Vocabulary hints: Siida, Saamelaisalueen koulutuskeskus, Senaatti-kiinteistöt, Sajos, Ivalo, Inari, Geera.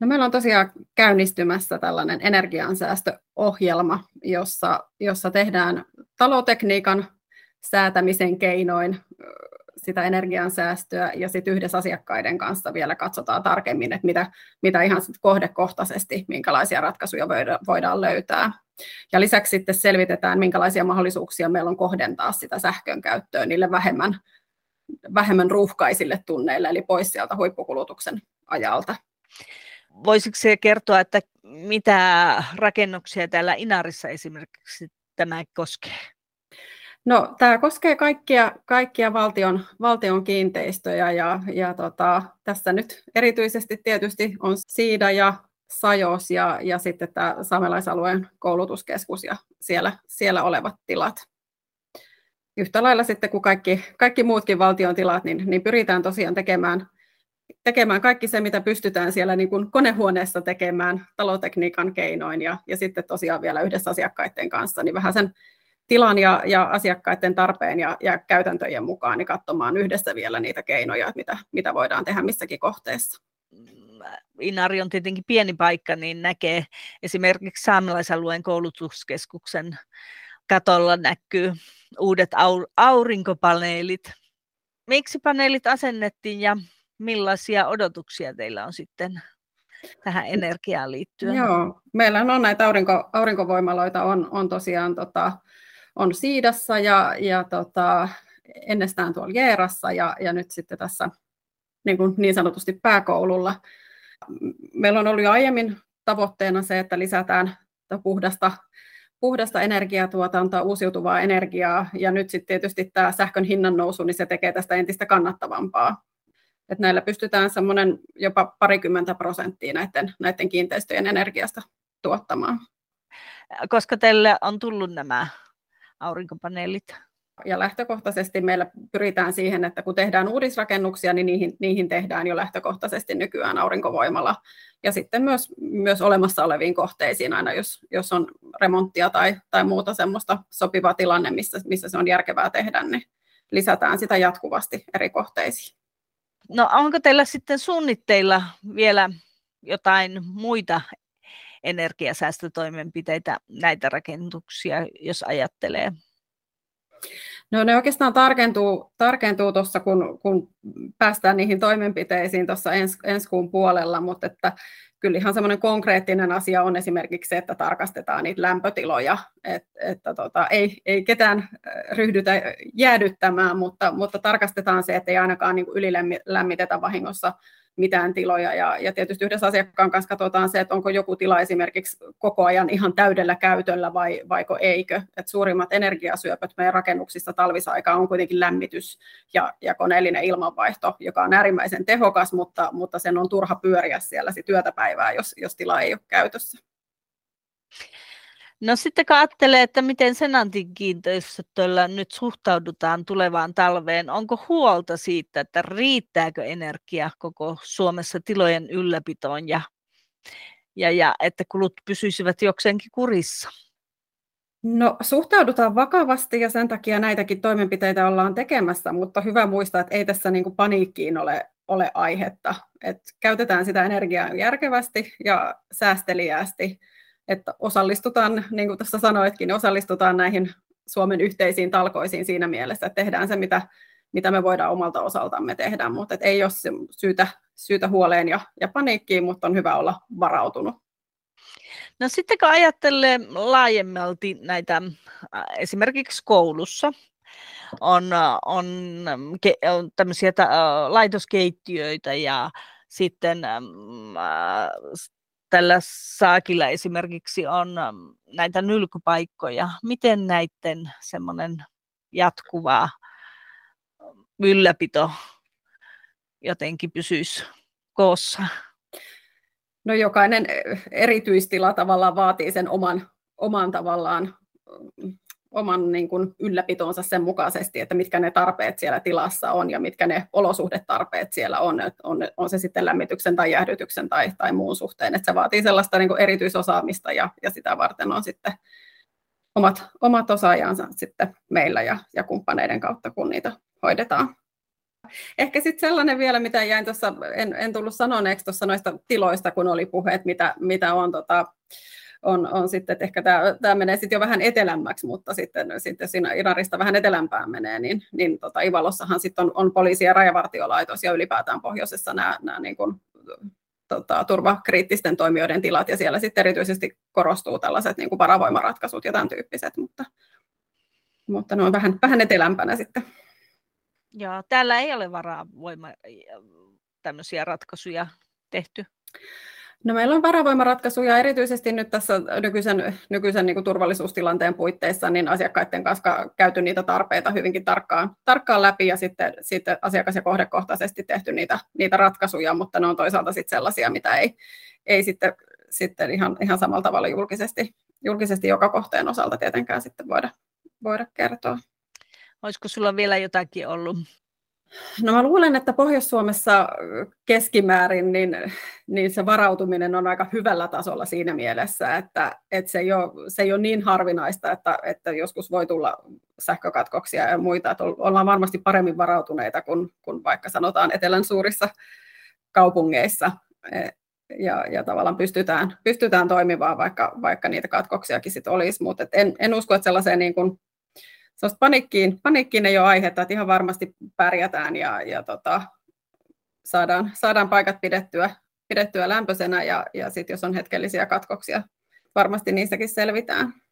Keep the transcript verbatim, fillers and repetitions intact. No meillä on tosiaan käynnistymässä tällainen energiansäästöohjelma, jossa, jossa tehdään talotekniikan säätämisen keinoin sitä energiansäästöä ja sitten yhdessä asiakkaiden kanssa vielä katsotaan tarkemmin, että mitä, mitä ihan sit kohdekohtaisesti, minkälaisia ratkaisuja voidaan löytää. Ja lisäksi sitten selvitetään, minkälaisia mahdollisuuksia meillä on kohdentaa sitä sähkön käyttöä niille vähemmän, vähemmän ruuhkaisille tunneille, eli pois sieltä huippukulutuksen ajalta. Voisitko se kertoa, että mitä rakennuksia täällä Inarissa esimerkiksi tämä koskee? No, tämä koskee kaikkia, kaikkia valtion, valtion kiinteistöjä ja, ja tota, tässä nyt erityisesti tietysti on Siida ja Sajos ja, ja sitten tämä Saamelaisalueen koulutuskeskus ja siellä, siellä olevat tilat. Yhtä lailla sitten kuin kaikki, kaikki muutkin valtion tilat, niin, niin pyritään tosiaan tekemään, tekemään kaikki se, mitä pystytään siellä niin kuin konehuoneessa tekemään talotekniikan keinoin ja, ja sitten tosiaan vielä yhdessä asiakkaiden kanssa, niin vähän sen tilan ja, ja asiakkaiden tarpeen ja, ja käytäntöjen mukaan niin katsomaan yhdessä vielä niitä keinoja, että mitä, mitä voidaan tehdä missäkin kohteessa. Inari on tietenkin pieni paikka, niin näkee esimerkiksi Saamelaisalueen koulutuskeskuksen katolla näkyy uudet aurinkopaneelit. Miksi paneelit asennettiin ja millaisia odotuksia teillä on sitten tähän energiaan liittyen? Joo, meillä on näitä aurinko, aurinkovoimaloita, on, on tosiaan tota, on Siidassa ja, ja tota, ennestään tuolla Geerassa ja, ja nyt sitten tässä niin, kuin niin sanotusti pääkoululla. Meillä on ollut jo aiemmin tavoitteena se, että lisätään puhdasta, puhdasta energiatuotantoa, uusiutuvaa energiaa ja nyt sitten tietysti tämä sähkön hinnan nousu, niin se tekee tästä entistä kannattavampaa. Että näillä pystytään semmoinen jopa parikymmentä prosenttia näiden, näiden kiinteistöjen energiasta tuottamaan. Koska teille on tullut nämä aurinkopaneelit? Ja lähtökohtaisesti meillä pyritään siihen, että kun tehdään uudisrakennuksia, niin niihin, niihin tehdään jo lähtökohtaisesti nykyään aurinkovoimala. Ja sitten myös, myös olemassa oleviin kohteisiin aina, jos, jos on remonttia tai, tai muuta semmoista sopivaa tilanne, missä, missä se on järkevää tehdä, niin lisätään sitä jatkuvasti eri kohteisiin. No onko teillä sitten suunnitteilla vielä jotain muita energiasäästötoimenpiteitä näitä rakennuksia, jos ajattelee? No ne oikeastaan tarkentuu, tarkentuu tuossa, kun, kun päästään niihin toimenpiteisiin tuossa ens, ensi kuun puolella, mutta että kyllä ihan semmoinen konkreettinen asia on esimerkiksi se, että tarkastetaan niitä lämpötiloja, et, että tota, ei, ei ketään ryhdytä jäädyttämään, mutta, mutta tarkastetaan se, että ei ainakaan niin kuin ylilämmitetä vahingossa mitään tiloja. Ja, ja tietysti yhdessä asiakkaan kanssa katsotaan se, että onko joku tila esimerkiksi koko ajan ihan täydellä käytöllä vai vaiko eikö. Et suurimmat energiasyöpöt meidän rakennuksissa talvisaikaan on kuitenkin lämmitys ja, ja koneellinen ilmanvaihto, joka on äärimmäisen tehokas, mutta, mutta sen on turha pyöriä siellä sit yötä päivää, jos, jos tila ei ole käytössä. No sitten ajattelee, että miten Senaatin-kiinteistöillä nyt suhtaudutaan tulevaan talveen. Onko huolta siitä, että riittääkö energia koko Suomessa tilojen ylläpitoon ja, ja, ja että kulut pysyisivät jokseenkin kurissa? No suhtaudutaan vakavasti ja sen takia näitäkin toimenpiteitä ollaan tekemässä, mutta hyvä muistaa, että ei tässä niin kuin paniikkiin ole, ole aihetta. Et käytetään sitä energiaa järkevästi ja säästeliäästi. Että osallistutaan, niin kuin tuossa sanoitkin, osallistutaan näihin Suomen yhteisiin talkoisiin siinä mielessä, että tehdään se, mitä, mitä me voidaan omalta osaltamme tehdä, mutta ei ole syytä, syytä huoleen ja, ja paniikkiin, mutta on hyvä olla varautunut. No sitten kun ajattelee laajemmalti näitä, esimerkiksi koulussa on, on, on tämmöisiä ta, laitoskeittiöitä ja sitten Äh, tällä Saakilla esimerkiksi on näitä nylkypaikkoja. Miten näiden semmoinen jatkuva ylläpito jotenkin pysyisi koossa? No jokainen erityistila tavallaan vaatii sen oman, oman tavallaan oman niin kuin ylläpitonsa sen mukaisesti, että mitkä ne tarpeet siellä tilassa on ja mitkä ne olosuhdetarpeet siellä on, on, on se sitten lämmityksen tai jäähdytyksen tai, tai muun suhteen, että se vaatii sellaista niin kuin erityisosaamista ja, ja sitä varten on sitten omat, omat osaajansa sitten meillä ja, ja kumppaneiden kautta, kun niitä hoidetaan. Ehkä sitten sellainen vielä, mitä jäin tuossa, en, en tullut sanoneeksi tuossa noista tiloista, kun oli puhe, että mitä, mitä on, tota, on, on sitten, että ehkä tämä menee sitten jo vähän etelämmäksi, mutta sitten, sitten siinä Inarista vähän etelämpään menee, niin, niin tota, Ivalossahan sitten on, on poliisi- ja rajavartiolaitos ja ylipäätään pohjoisessa nämä, nämä niin kuin, tota, turvakriittisten toimijoiden tilat, ja siellä sitten erityisesti korostuu tällaiset niin kuin varavoimaratkaisut ja tämän tyyppiset, mutta, mutta ne on vähän, vähän etelämpänä sitten. Joo, täällä ei ole varavoima tämmöisiä ratkaisuja tehty. No meillä on varavoimaratkaisuja erityisesti nyt tässä nykyisen, nykyisen niin kuin turvallisuustilanteen puitteissa, niin asiakkaiden kanssa käyty niitä tarpeita hyvinkin tarkkaan, tarkkaan läpi ja sitten, sitten asiakas- ja kohdekohtaisesti tehty niitä, niitä ratkaisuja, mutta ne on toisaalta sitten sellaisia, mitä ei, ei sitten, sitten ihan, ihan samalla tavalla julkisesti, julkisesti joka kohteen osalta tietenkään sitten voida, voida kertoa. Olisiko sulla vielä jotakin ollut? No mä luulen, että Pohjois-Suomessa keskimäärin niin, niin se varautuminen on aika hyvällä tasolla siinä mielessä, että, että se, ei ole, se ei ole niin harvinaista, että, että joskus voi tulla sähkökatkoksia ja muita. Että ollaan varmasti paremmin varautuneita kuin, kuin vaikka sanotaan etelän suurissa kaupungeissa. Ja, ja tavallaan pystytään, pystytään toimimaan, vaikka, vaikka niitä katkoksiakin sit olisi. Mutta en, en usko, että sellaiseen niin kuin Paniikkiin, paniikkiin ei ole aihetta, että ihan varmasti pärjätään ja, ja tota, saadaan, saadaan paikat pidettyä, pidettyä lämpöisenä ja, ja sitten jos on hetkellisiä katkoksia, varmasti niistäkin selvitään.